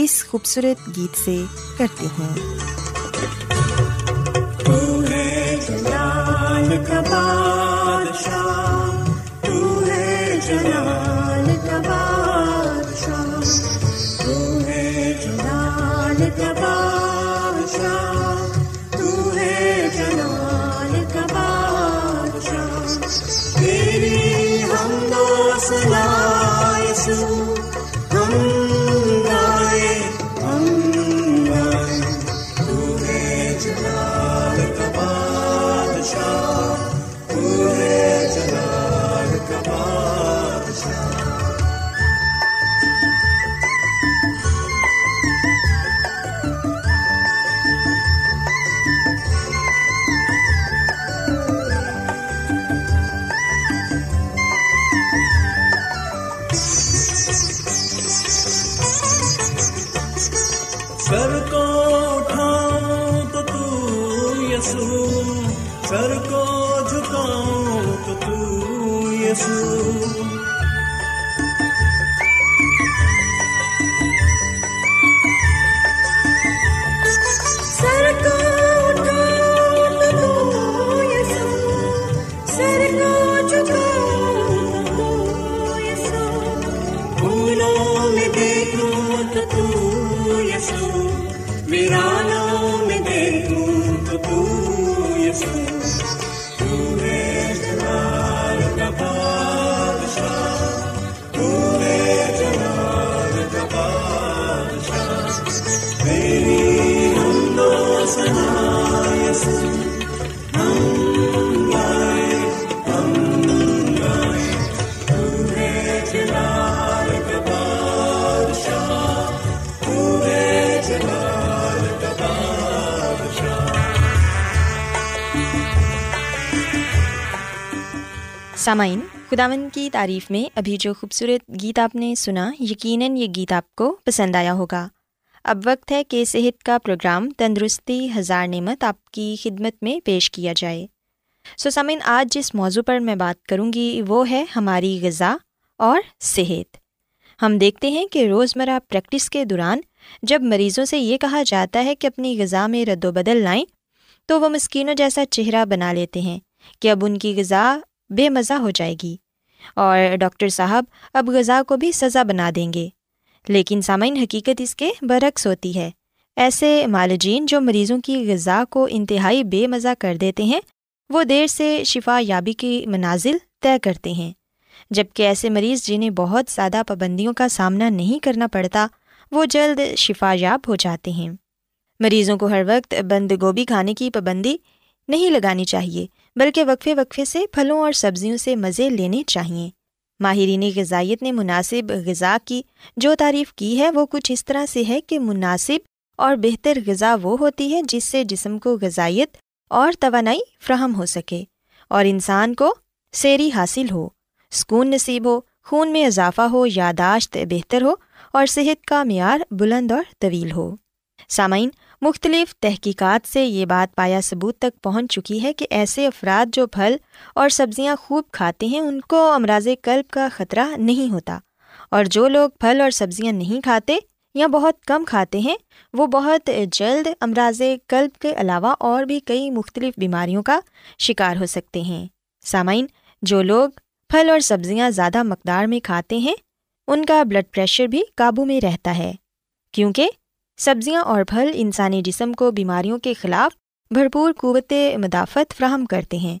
اس خوبصورت گیت سے کرتے ہیں۔ تو ہے جلال کا بادشاہ، تو ہے جلال کا بادشاہ، تو ہے جلال کا بادشاہ، تو ہے جلال کا بادشاہ، تیری حمد و ثنا یسوع سامعین، خداوند کی تعریف میں ابھی جو خوبصورت گیت آپ نے سنا، یقیناً یہ گیت آپ کو پسند آیا ہوگا۔ اب وقت ہے کہ صحت کا پروگرام تندرستی ہزار نعمت آپ کی خدمت میں پیش کیا جائے۔ سامعین، آج جس موضوع پر میں بات کروں گی وہ ہے ہماری غذا اور صحت۔ ہم دیکھتے ہیں کہ روزمرہ پریکٹس کے دوران جب مریضوں سے یہ کہا جاتا ہے کہ اپنی غذا میں رد و بدل لائیں، تو وہ مسکینوں جیسا چہرہ بنا لیتے ہیں کہ اب ان کی غذا بے مزہ ہو جائے گی، اور ڈاکٹر صاحب اب غذا کو بھی سزا بنا دیں گے۔ لیکن سامعین، حقیقت اس کے برعکس ہوتی ہے۔ ایسے معالجین جو مریضوں کی غذا کو انتہائی بے مزہ کر دیتے ہیں، وہ دیر سے شفا یابی کی منازل طے کرتے ہیں، جبکہ ایسے مریض جنہیں بہت زیادہ پابندیوں کا سامنا نہیں کرنا پڑتا، وہ جلد شفا یاب ہو جاتے ہیں۔ مریضوں کو ہر وقت بند گوبھی کھانے کی پابندی نہیں لگانی چاہیے، بلکہ وقفے وقفے سے پھلوں اور سبزیوں سے مزے لینے چاہئیں۔ ماہرین غذائیت نے مناسب غذا کی جو تعریف کی ہے وہ کچھ اس طرح سے ہے کہ مناسب اور بہتر غذا وہ ہوتی ہے جس سے جسم کو غذائیت اور توانائی فراہم ہو سکے، اور انسان کو سیری حاصل ہو، سکون نصیب ہو، خون میں اضافہ ہو، یاداشت بہتر ہو، اور صحت کا معیار بلند اور طویل ہو۔ سامعین، مختلف تحقیقات سے یہ بات پایا ثبوت تک پہنچ چکی ہے کہ ایسے افراد جو پھل اور سبزیاں خوب کھاتے ہیں ان کو امراض قلب کا خطرہ نہیں ہوتا، اور جو لوگ پھل اور سبزیاں نہیں کھاتے یا بہت کم کھاتے ہیں وہ بہت جلد امراض قلب کے علاوہ اور بھی کئی مختلف بیماریوں کا شکار ہو سکتے ہیں۔ سامعین، جو لوگ پھل اور سبزیاں زیادہ مقدار میں کھاتے ہیں ان کا بلڈ پریشر بھی قابو میں رہتا ہے، کیونکہ سبزیاں اور پھل انسانی جسم کو بیماریوں کے خلاف بھرپور قوت مدافعت فراہم کرتے ہیں۔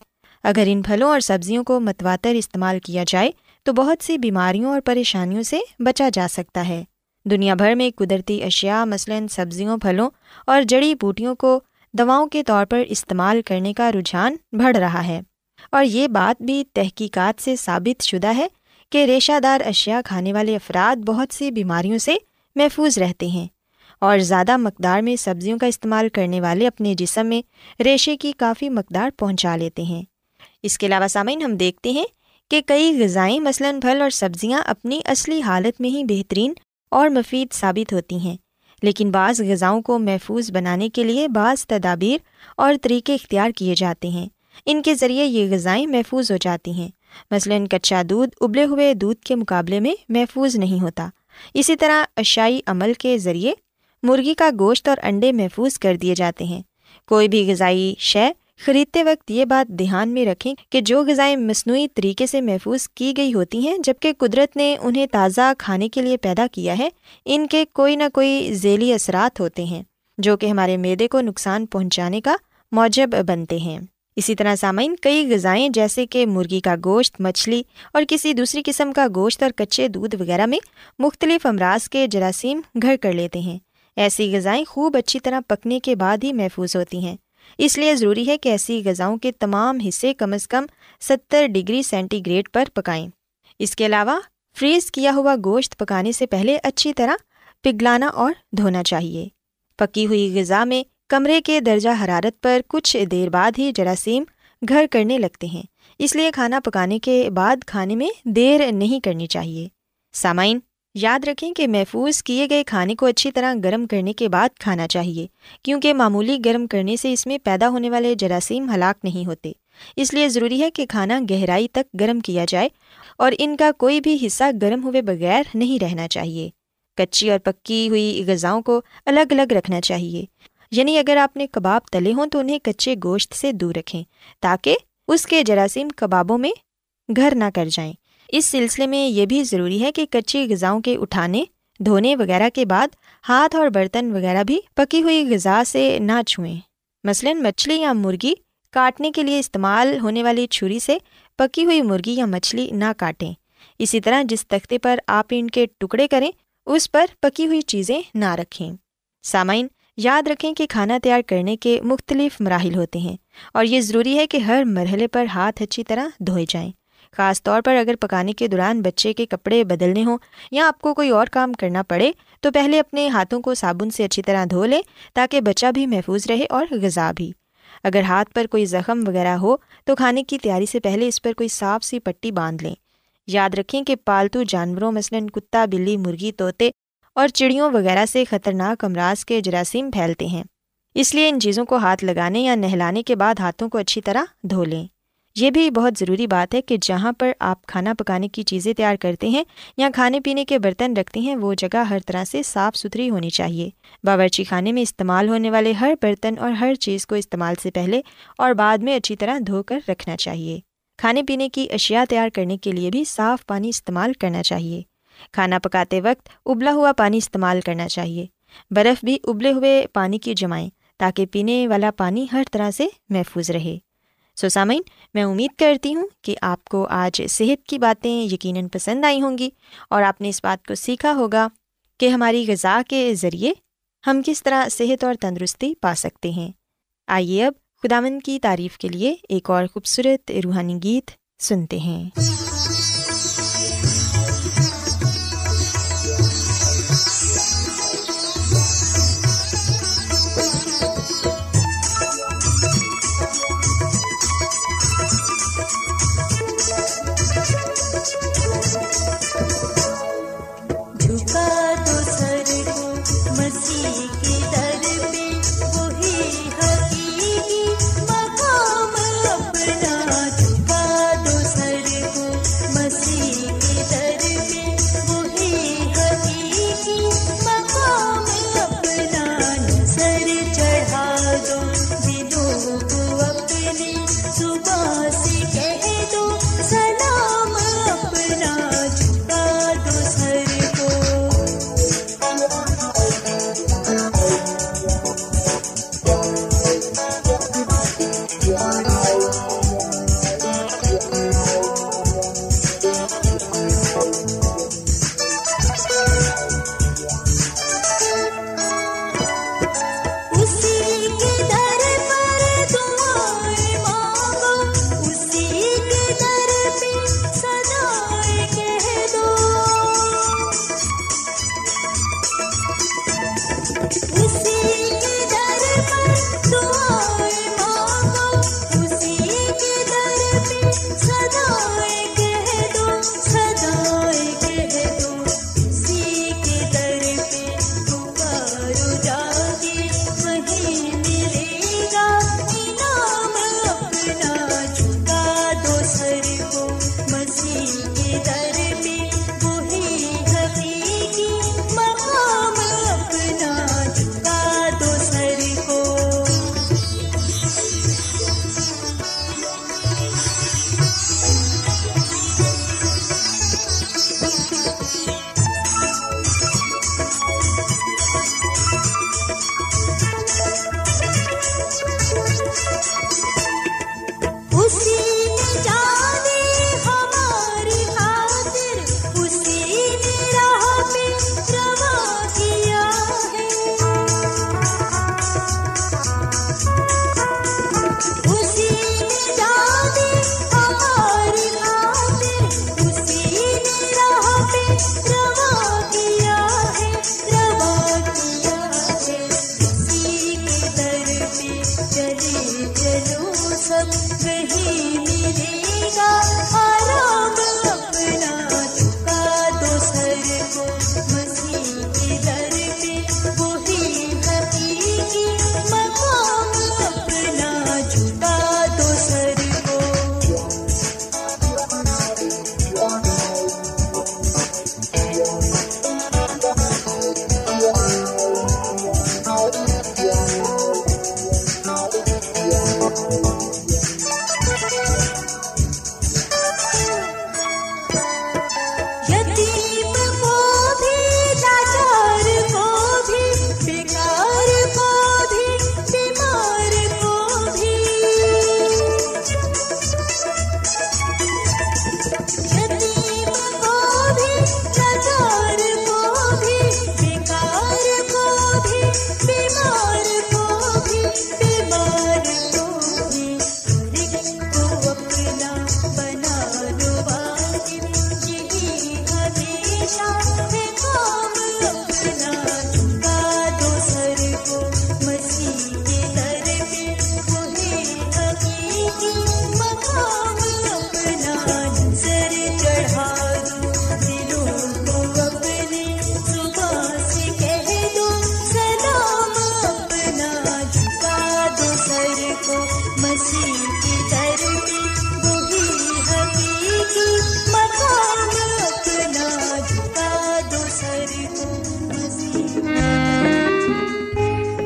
اگر ان پھلوں اور سبزیوں کو متواتر استعمال کیا جائے تو بہت سی بیماریوں اور پریشانیوں سے بچا جا سکتا ہے۔ دنیا بھر میں قدرتی اشیاء مثلاً سبزیوں، پھلوں اور جڑی بوٹیوں کو دواؤں کے طور پر استعمال کرنے کا رجحان بڑھ رہا ہے، اور یہ بات بھی تحقیقات سے ثابت شدہ ہے کہ ریشہ دار اشیاء کھانے والے افراد بہت سی بیماریوں سے محفوظ رہتے ہیں، اور زیادہ مقدار میں سبزیوں کا استعمال کرنے والے اپنے جسم میں ریشے کی کافی مقدار پہنچا لیتے ہیں۔ اس کے علاوہ سامعین، ہم دیکھتے ہیں کہ کئی غذائیں مثلاً پھل اور سبزیاں اپنی اصلی حالت میں ہی بہترین اور مفید ثابت ہوتی ہیں، لیکن بعض غذاؤں کو محفوظ بنانے کے لیے بعض تدابیر اور طریقے اختیار کیے جاتے ہیں، ان کے ذریعے یہ غذائیں محفوظ ہو جاتی ہیں۔ مثلاً کچا دودھ ابلے ہوئے دودھ کے مقابلے میں محفوظ نہیں ہوتا۔ اسی طرح اشیائی عمل کے ذریعے مرغی کا گوشت اور انڈے محفوظ کر دیے جاتے ہیں۔ کوئی بھی غذائی شے خریدتے وقت یہ بات دھیان میں رکھیں کہ جو غذائیں مصنوعی طریقے سے محفوظ کی گئی ہوتی ہیں جبکہ قدرت نے انہیں تازہ کھانے کے لیے پیدا کیا ہے، ان کے کوئی نہ کوئی ذیلی اثرات ہوتے ہیں جو کہ ہمارے معدے کو نقصان پہنچانے کا موجب بنتے ہیں۔ اسی طرح سامعین، کئی غذائیں جیسے کہ مرغی کا گوشت، مچھلی اور کسی دوسری قسم کا گوشت اور کچے دودھ وغیرہ میں مختلف امراض کے جراثیم گھر کر لیتے ہیں۔ ایسی غذائیں خوب اچھی طرح پکنے کے بعد ہی محفوظ ہوتی ہیں، اس لیے ضروری ہے کہ ایسی غذاؤں کے تمام حصے کم از کم 70 ڈگری سینٹی گریڈ پر پکائیں۔ اس کے علاوہ فریز کیا ہوا گوشت پکانے سے پہلے اچھی طرح پگھلانا اور دھونا چاہیے۔ پکی ہوئی غذا میں کمرے کے درجہ حرارت پر کچھ دیر بعد ہی جراثیم گھر کرنے لگتے ہیں، اس لیے کھانا پکانے کے بعد کھانے میں دیر نہیں کرنی چاہیے۔ سامعین، یاد رکھیں کہ محفوظ کیے گئے کھانے کو اچھی طرح گرم کرنے کے بعد کھانا چاہیے، کیونکہ معمولی گرم کرنے سے اس میں پیدا ہونے والے جراثیم ہلاک نہیں ہوتے، اس لیے ضروری ہے کہ کھانا گہرائی تک گرم کیا جائے اور ان کا کوئی بھی حصہ گرم ہوئے بغیر نہیں رہنا چاہیے۔ کچی اور پکی ہوئی غذاؤں کو الگ الگ رکھنا چاہیے، یعنی اگر آپ نے کباب تلے ہوں تو انہیں کچے گوشت سے دور رکھیں تاکہ اس کے جراثیم کبابوں میں گھر نہ کر جائیں۔ اس سلسلے میں یہ بھی ضروری ہے کہ کچی غذاؤں کے اٹھانے، دھونے وغیرہ کے بعد ہاتھ اور برتن وغیرہ بھی پکی ہوئی غذا سے نہ چھوئیں۔ مثلاً مچھلی یا مرغی کاٹنے کے لیے استعمال ہونے والی چھری سے پکی ہوئی مرغی یا مچھلی نہ کاٹیں۔ اسی طرح جس تختے پر آپ ان کے ٹکڑے کریں اس پر پکی ہوئی چیزیں نہ رکھیں۔ سامعین، یاد رکھیں کہ کھانا تیار کرنے کے مختلف مراحل ہوتے ہیں، اور یہ ضروری ہے کہ ہر مرحلے پر ہاتھ اچھی طرح دھوئے جائیں، خاص طور پر اگر پکانے کے دوران بچے کے کپڑے بدلنے ہوں یا آپ کو کوئی اور کام کرنا پڑے تو پہلے اپنے ہاتھوں کو صابن سے اچھی طرح دھو لیں تاکہ بچہ بھی محفوظ رہے اور غذا بھی۔ اگر ہاتھ پر کوئی زخم وغیرہ ہو تو کھانے کی تیاری سے پہلے اس پر کوئی صاف سی پٹی باندھ لیں۔ یاد رکھیں کہ پالتو جانوروں مثلاً کتا، بلی، مرغی، طوطے اور چڑیوں وغیرہ سے خطرناک امراض کے جراثیم پھیلتے ہیں، اس لیے ان چیزوں کو ہاتھ لگانے یا نہلانے کے بعد ہاتھوں کو اچھی طرح دھو لیں۔ یہ بھی بہت ضروری بات ہے کہ جہاں پر آپ کھانا پکانے کی چیزیں تیار کرتے ہیں یا کھانے پینے کے برتن رکھتے ہیں وہ جگہ ہر طرح سے صاف ستھری ہونی چاہیے۔ باورچی خانے میں استعمال ہونے والے ہر برتن اور ہر چیز کو استعمال سے پہلے اور بعد میں اچھی طرح دھو کر رکھنا چاہیے۔ کھانے پینے کی اشیاء تیار کرنے کے لیے بھی صاف پانی استعمال کرنا چاہیے۔ کھانا پکاتے وقت ابلا ہوا پانی استعمال کرنا چاہیے۔ برف بھی ابلے ہوئے پانی کی جمائیں تاکہ پینے والا پانی ہر طرح سے محفوظ رہے۔ سامعین، میں امید کرتی ہوں کہ آپ کو آج صحت کی باتیں یقیناً پسند آئی ہوں گی، اور آپ نے اس بات کو سیکھا ہوگا کہ ہماری غذا کے ذریعے ہم کس طرح صحت اور تندرستی پا سکتے ہیں۔ آئیے اب خداوند کی تعریف کے لیے ایک اور خوبصورت روحانی گیت سنتے ہیں۔ جھکا تو سر کو مسیح کے در پہ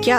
کیا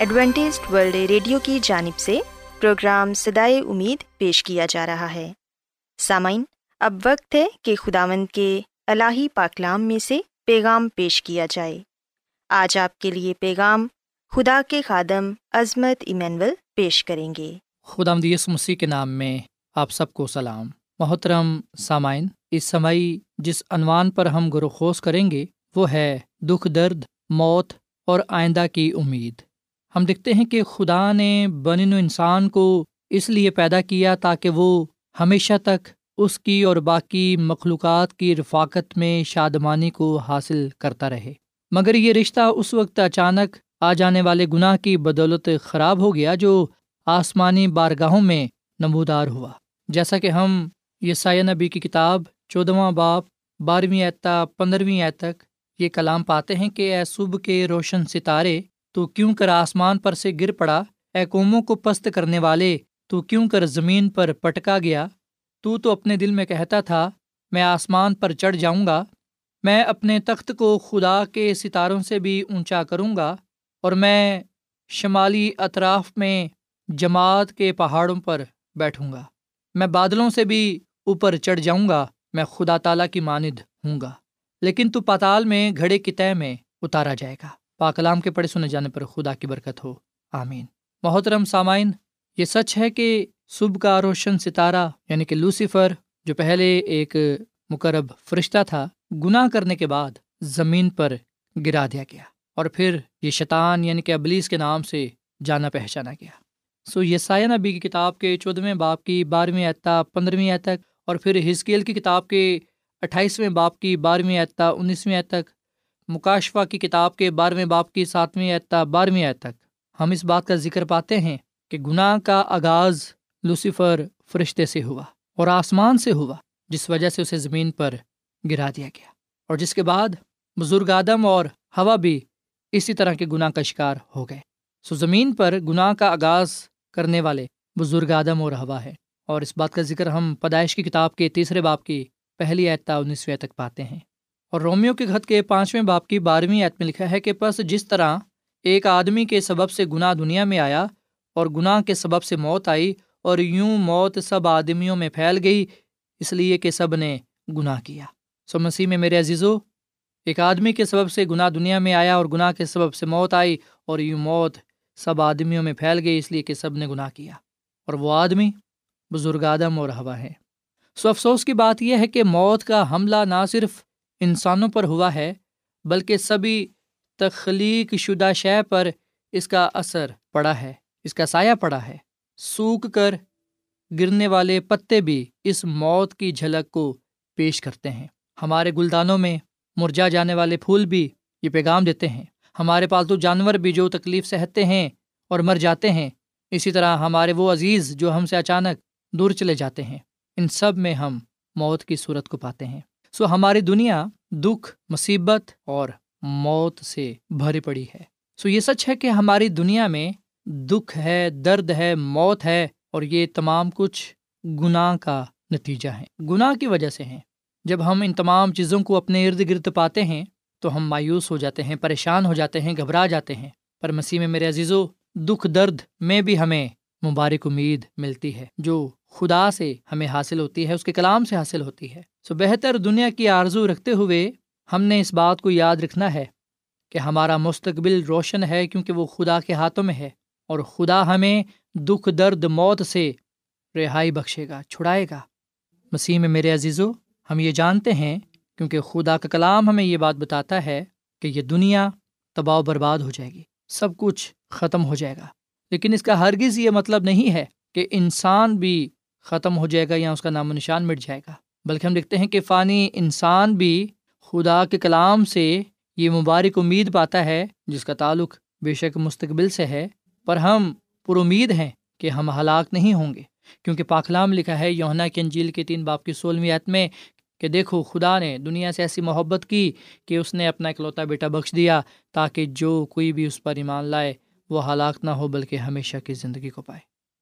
ایڈوینٹسٹ ورلڈ ریڈیو کی جانب سے پروگرام صدائے امید پیش کیا جا رہا ہے۔ سامعین، اب وقت ہے کہ خداوند کے الہی پاکلام میں سے پیغام پیش کیا جائے۔ آج آپ کے لیے پیغام خدا کے خادم عظمت ایمینول پیش کریں گے۔ خداوند یسوع مسیح کے نام میں آپ سب کو سلام۔ محترم سامعین، اس سمائی جس عنوان پر ہم گروخوز کریں گے وہ ہے دکھ، درد، موت اور آئندہ کی امید۔ ہم دیکھتے ہیں کہ خدا نے بنی نوع انسان کو اس لیے پیدا کیا تاکہ وہ ہمیشہ تک اس کی اور باقی مخلوقات کی رفاقت میں شادمانی کو حاصل کرتا رہے، مگر یہ رشتہ اس وقت اچانک آ جانے والے گناہ کی بدولت خراب ہو گیا جو آسمانی بارگاہوں میں نمودار ہوا، جیسا کہ ہم یسعیاہ نبی کی کتاب 14 باب 12 آیت تا 15 آیت تک یہ کلام پاتے ہیں کہ اے صبح کے روشن ستارے تو کیوں کر آسمان پر سے گر پڑا، اے قوموں کو پست کرنے والے تو کیوں کر زمین پر پٹکا گیا۔ تو اپنے دل میں کہتا تھا میں آسمان پر چڑھ جاؤں گا، میں اپنے تخت کو خدا کے ستاروں سے بھی اونچا کروں گا، اور میں شمالی اطراف میں جماعت کے پہاڑوں پر بیٹھوں گا، میں بادلوں سے بھی اوپر چڑھ جاؤں گا، میں خدا تعالیٰ کی ماند ہوں گا، لیکن تو پاتال میں گھڑے کی تہہ میں اتارا جائے گا۔ پاکلام کے پڑھے سنے جانے پر خدا کی برکت ہو، آمین۔ محترم سامعین، یہ سچ ہے کہ صبح کا روشن ستارہ یعنی کہ لوسیفر، جو پہلے ایک مقرب فرشتہ تھا، گناہ کرنے کے بعد زمین پر گرا دیا گیا، اور پھر یہ شیطان یعنی کہ ابلیس کے نام سے جانا پہچانا گیا۔ یسعیاہ نبی کی کتاب کے 14ویں باب کی 12ویں آیت تا 15ویں آیت تک، اور پھر حزقیل کی کتاب کے 28ویں باب کی 12ویں آیت تا 19ویں آیت تک، مکاشفہ کی کتاب کے 12ویں باب کی 7ویں آیت تا 12ویں آیت تک ہم اس بات کا ذکر پاتے ہیں کہ گناہ کا آغاز لوسیفر فرشتے سے ہوا اور آسمان سے ہوا، جس وجہ سے اسے زمین پر گرا دیا گیا، اور جس کے بعد بزرگ آدم اور ہوا بھی اسی طرح کے گناہ کا شکار ہو گئے۔ زمین پر گناہ کا آغاز کرنے والے بزرگ آدم اور ہوا ہے، اور اس بات کا ذکر ہم پیدائش کی کتاب کے 3ویں باب کی 1 آیت تا 19ویں آیت تک پاتے ہیں، اور رومیو کے خط کے 5ویں باب کی 12ویں آیت میں لکھا ہے کہ پس جس طرح ایک آدمی کے سبب سے گناہ دنیا میں آیا اور گناہ کے سبب سے موت آئی، اور یوں موت سب آدمیوں میں پھیل گئی اس لیے کہ سب نے گناہ کیا۔ مسیح میں میرے عزیزو، ایک آدمی کے سبب سے گناہ دنیا میں آیا اور گناہ کے سبب سے موت آئی، اور یوں موت سب آدمیوں میں پھیل گئی اس لیے کہ سب نے گناہ کیا، اور وہ آدمی بزرگ آدم اور ہوا ہے۔ افسوس کی بات یہ ہے کہ موت کا حملہ نہ صرف انسانوں پر ہوا ہے بلکہ سبھی تخلیق شدہ شے پر اس کا اثر پڑا ہے، اس کا سایہ پڑا ہے۔ سوکھ کر گرنے والے پتے بھی اس موت کی جھلک کو پیش کرتے ہیں، ہمارے گلدانوں میں مرجھا جانے والے پھول بھی یہ پیغام دیتے ہیں، ہمارے پالتو جانور بھی جو تکلیف سہتے ہیں اور مر جاتے ہیں، اسی طرح ہمارے وہ عزیز جو ہم سے اچانک دور چلے جاتے ہیں، ان سب میں ہم موت کی صورت کو پاتے ہیں۔ ہماری دنیا دکھ، مصیبت اور موت سے بھری پڑی ہے۔ یہ سچ ہے کہ ہماری دنیا میں دکھ ہے، درد ہے، موت ہے، اور یہ تمام کچھ گناہ کا نتیجہ ہے، گناہ کی وجہ سے ہیں۔ جب ہم ان تمام چیزوں کو اپنے ارد گرد پاتے ہیں تو ہم مایوس ہو جاتے ہیں، پریشان ہو جاتے ہیں، گھبرا جاتے ہیں، پر مسیح میں میرے عزیزو، دکھ درد میں بھی ہمیں مبارک امید ملتی ہے جو خدا سے ہمیں حاصل ہوتی ہے، اس کے کلام سے حاصل ہوتی ہے۔ بہتر دنیا کی آرزو رکھتے ہوئے ہم نے اس بات کو یاد رکھنا ہے کہ ہمارا مستقبل روشن ہے، کیونکہ وہ خدا کے ہاتھوں میں ہے، اور خدا ہمیں دکھ درد موت سے رہائی بخشے گا، چھڑائے گا۔ مسیح میں میرے عزیزو، ہم یہ جانتے ہیں کیونکہ خدا کا کلام ہمیں یہ بات بتاتا ہے کہ یہ دنیا تباہ و برباد ہو جائے گی، سب کچھ ختم ہو جائے گا، لیکن اس کا ہرگز یہ مطلب نہیں ہے کہ انسان بھی ختم ہو جائے گا یا اس کا نام و نشان مٹ جائے گا، بلکہ ہم دیکھتے ہیں کہ فانی انسان بھی خدا کے کلام سے یہ مبارک امید پاتا ہے جس کا تعلق بے شک مستقبل سے ہے، پر ہم پر امید ہیں کہ ہم ہلاک نہیں ہوں گے، کیونکہ پاکلام لکھا ہے یوحنا کی انجیل کے 3 باب کی 16ویں آیت میں کہ دیکھو خدا نے دنیا سے ایسی محبت کی کہ اس نے اپنا اکلوتا بیٹا بخش دیا تاکہ جو کوئی بھی اس پر ایمان لائے وہ ہلاک نہ ہو بلکہ ہمیشہ کی زندگی کو پائے۔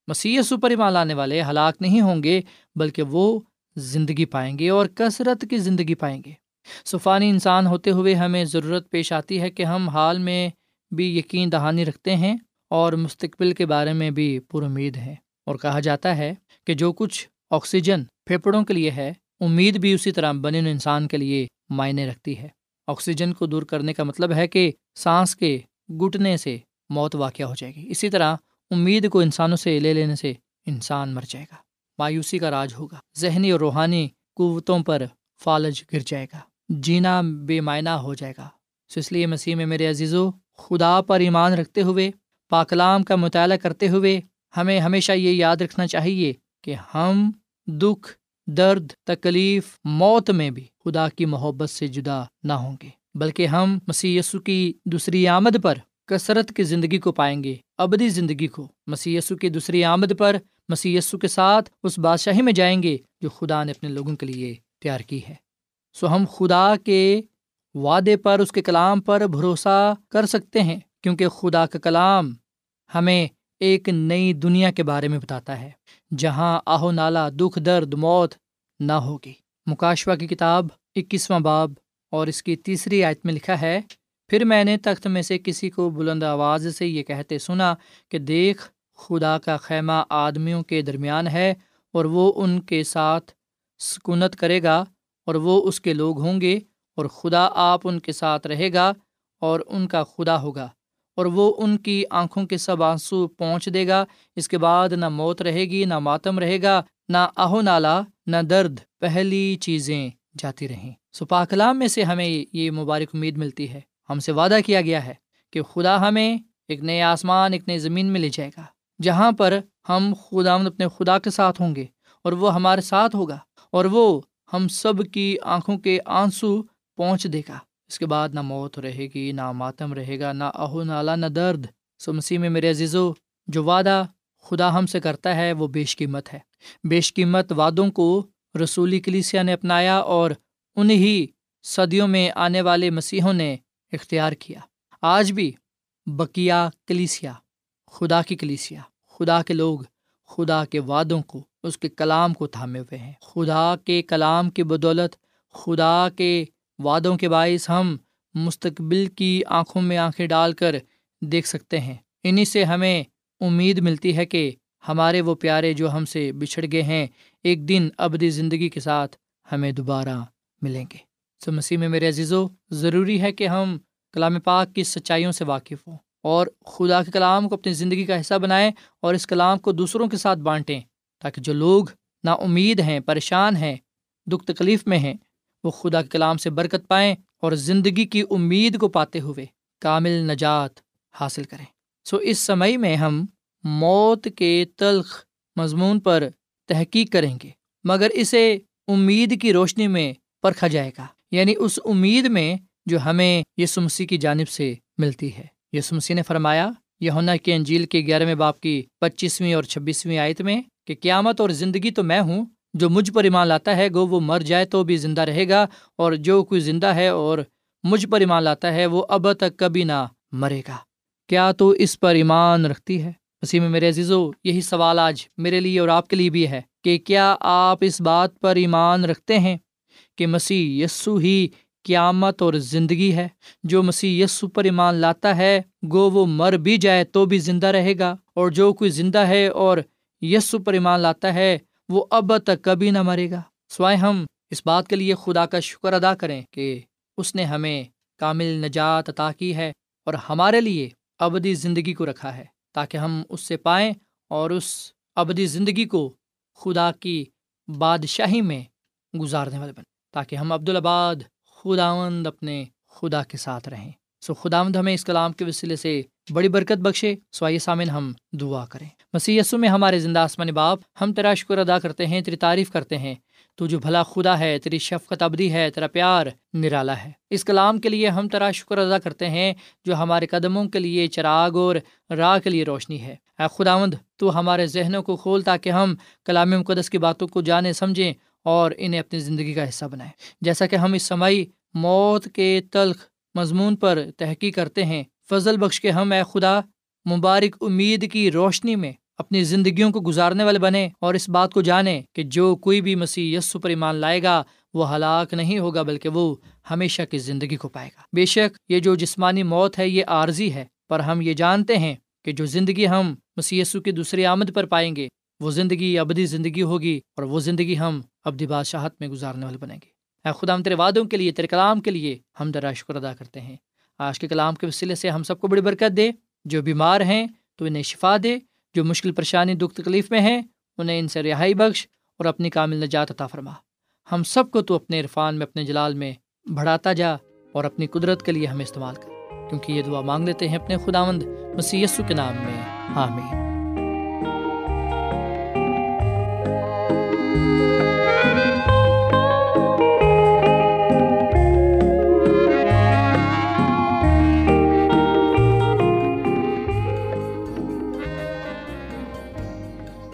مسیح یسوع پر ایمان لانے والے ہلاک نہیں ہوں گے بلکہ وہ زندگی پائیں گے اور کثرت کی زندگی پائیں گے۔ فانی انسان ہوتے ہوئے ہمیں ضرورت پیش آتی ہے کہ ہم حال میں بھی یقین دہانی رکھتے ہیں اور مستقبل کے بارے میں بھی پر امید ہیں، اور کہا جاتا ہے کہ جو کچھ آکسیجن پھیپھڑوں کے لیے ہے، امید بھی اسی طرح بنی نوع انسان کے لیے معنی رکھتی ہے۔ آکسیجن کو دور کرنے کا مطلب ہے کہ سانس کے گھٹنے سے موت واقع ہو جائے گی، اسی طرح امید کو انسانوں سے لے لینے سے انسان مر جائے گا، مایوسی کا راج ہوگا، ذہنی اور روحانی قوتوں پر فالج گر جائے گا، جینا بے معنی ہو جائے گا۔ سو اس لیے مسیح میں میرے عزیزو، خدا پر ایمان رکھتے ہوئے، پاکلام کا مطالعہ کرتے ہوئے ہمیں ہمیشہ یہ یاد رکھنا چاہیے کہ ہم دکھ، درد، تکلیف، موت میں بھی خدا کی محبت سے جدا نہ ہوں گے، بلکہ ہم مسیح یسوع کی دوسری آمد پر کثرت کی زندگی کو پائیں گے، ابدی زندگی کو۔ مسیح یسوع کی دوسری آمد پر مسیح یسوع کے ساتھ اس بادشاہی میں جائیں گے جو خدا نے اپنے لوگوں کے لیے تیار کی ہے۔ سو ہم خدا کے وعدے پر، اس کے کلام پر بھروسہ کر سکتے ہیں، کیونکہ خدا کا کلام ہمیں ایک نئی دنیا کے بارے میں بتاتا ہے جہاں آہ و نالا، دکھ، درد، موت نہ ہوگی۔ مکاشفہ کی کتاب 21واں باب اور اس کی 3 آیت میں لکھا ہے، پھر میں نے تخت میں سے کسی کو بلند آواز سے یہ کہتے سنا کہ دیکھ، خدا کا خیمہ آدمیوں کے درمیان ہے اور وہ ان کے ساتھ سکونت کرے گا، اور وہ اس کے لوگ ہوں گے، اور خدا آپ ان کے ساتھ رہے گا اور ان کا خدا ہوگا، اور وہ ان کی آنکھوں کے سب آنسو پہنچ دے گا۔ اس کے بعد نہ موت رہے گی، نہ ماتم رہے گا، نہ آہ و نالا، نہ درد، پہلی چیزیں جاتی رہیں۔ سو پاک کلام میں سے ہمیں یہ مبارک امید ملتی ہے، ہم سے وعدہ کیا گیا ہے کہ خدا ہمیں ایک نئے آسمان، ایک نئے زمین میں لے جائے گا جہاں پر ہم خداوند اپنے خدا کے ساتھ ہوں گے، اور وہ ہمارے ساتھ ہوگا، اور وہ ہم سب کی آنکھوں کے آنسو پہنچ دے گا۔ اس کے بعد نہ موت رہے گی، نہ ماتم رہے گا، نہ آہ و نالا، نہ درد۔ سو مسیح میں میرے عزیزو، جو وعدہ خدا ہم سے کرتا ہے وہ بیش قیمت ہے۔ بیش قیمت وعدوں کو رسولی کلیسیا نے اپنایا اور انہی صدیوں میں آنے والے مسیحوں نے اختیار کیا۔ آج بھی بقیہ کلیسیا، خدا کی کلیسیا، خدا کے لوگ خدا کے وعدوں کو، اس کے کلام کو تھامے ہوئے ہیں۔ خدا کے کلام کی بدولت، خدا کے وعدوں کے باعث ہم مستقبل کی آنکھوں میں آنکھیں ڈال کر دیکھ سکتے ہیں۔ انہی سے ہمیں امید ملتی ہے کہ ہمارے وہ پیارے جو ہم سے بچھڑ گئے ہیں، ایک دن ابدی زندگی کے ساتھ ہمیں دوبارہ ملیں گے۔ سو مسیح میں میرے عزیزو، ضروری ہے کہ ہم کلام پاک کی سچائیوں سے واقف ہوں اور خدا کے کلام کو اپنی زندگی کا حصہ بنائیں اور اس کلام کو دوسروں کے ساتھ بانٹیں، تاکہ جو لوگ نا امید ہیں، پریشان ہیں، دکھ تکلیف میں ہیں، وہ خدا کے کلام سے برکت پائیں اور زندگی کی امید کو پاتے ہوئے کامل نجات حاصل کریں۔ سو اس سمائی میں ہم موت کے تلخ مضمون پر تحقیق کریں گے، مگر اسے امید کی روشنی میں پرکھا جائے گا، یعنی اس امید میں جو ہمیں یسوع مسیح کی جانب سے ملتی ہے۔ یسوع مسیح نے فرمایا یوحنا کی انجیل کے 11ویں باب کی 25ویں اور 26ویں آیت میں کہ قیامت اور زندگی تو میں ہوں، جو مجھ پر ایمان لاتا ہے گو وہ مر جائے تو بھی زندہ رہے گا، اور جو کوئی زندہ ہے اور مجھ پر ایمان لاتا ہے وہ اب تک کبھی نہ مرے گا۔ کیا تو اس پر ایمان رکھتی ہے؟ مسیح میں میرے عزیزو، یہی سوال آج میرے لیے اور آپ کے لیے بھی ہے کہ کیا آپ اس بات پر ایمان رکھتے ہیں کہ مسیح یسوع ہی قیامت اور زندگی ہے؟ جو مسیح یسوع پر ایمان لاتا ہے گو وہ مر بھی جائے تو بھی زندہ رہے گا، اور جو کوئی زندہ ہے اور یسوع پر ایمان لاتا ہے وہ اب تک کبھی نہ مرے گا۔ سوائے ہم اس بات کے لیے خدا کا شکر ادا کریں کہ اس نے ہمیں کامل نجات عطا کی ہے اور ہمارے لیے ابدی زندگی کو رکھا ہے، تاکہ ہم اس سے پائیں اور اس ابدی زندگی کو خدا کی بادشاہی میں گزارنے والے بنیں، تاکہ ہم عبدالآباد خداوند اپنے خدا کے ساتھ رہیں۔ سو خداوند ہمیں اس کلام کے وسیلے سے بڑی برکت بخشے۔ سوائے سامن ہم دعا کریں۔ مسیح یسوع میں ہمارے زندہ آسمانی باپ، ہم تیرا شکر ادا کرتے ہیں، تیری تعریف کرتے ہیں، تو جو بھلا خدا ہے، تیری شفقت ابدی ہے، تیرا پیار نرالا ہے۔ اس کلام کے لیے ہم تیرا شکر ادا کرتے ہیں جو ہمارے قدموں کے لیے چراغ اور راہ کے لیے روشنی ہے۔ اے خداوند، تو ہمارے ذہنوں کو کھول تاکہ ہم کلام مقدس کی باتوں کو جانیں، سمجھیں اور انہیں اپنی زندگی کا حصہ بنائیں۔ جیسا کہ ہم اس سمائی موت کے تلخ مضمون پر تحقیق کرتے ہیں، فضل بخش کے ہم اے خدا مبارک امید کی روشنی میں اپنی زندگیوں کو گزارنے والے بنیں، اور اس بات کو جانیں کہ جو کوئی بھی مسیح یسوع پر ایمان لائے گا وہ ہلاک نہیں ہوگا، بلکہ وہ ہمیشہ کی زندگی کو پائے گا۔ بے شک یہ جو جسمانی موت ہے یہ عارضی ہے، پر ہم یہ جانتے ہیں کہ جو زندگی ہم مسیح یسوع کی دوسری آمد پر پائیں گے وہ زندگی ابدی زندگی ہوگی، اور وہ زندگی ہم ابدی بادشاہت میں گزارنے والے بنیں گے۔ اے خدا، ہم تیرے وعدوں کے لیے، تیرے کلام کے لیے ہم تیرا شکر ادا کرتے ہیں۔ آج کے کلام کے وسیلے سے ہم سب کو بڑی برکت دے، جو بیمار ہیں تو انہیں شفا دے، جو مشکل پریشانی دکھ تکلیف میں ہیں انہیں ان سے رہائی بخش اور اپنی کامل نجات عطا فرما۔ ہم سب کو تو اپنے عرفان میں، اپنے جلال میں بڑھاتا جا، اور اپنی قدرت کے لیے ہمیں استعمال کر، کیونکہ یہ دعا مانگ لیتے ہیں اپنے خداوند مسیح یسوع کے نام میں، آمین۔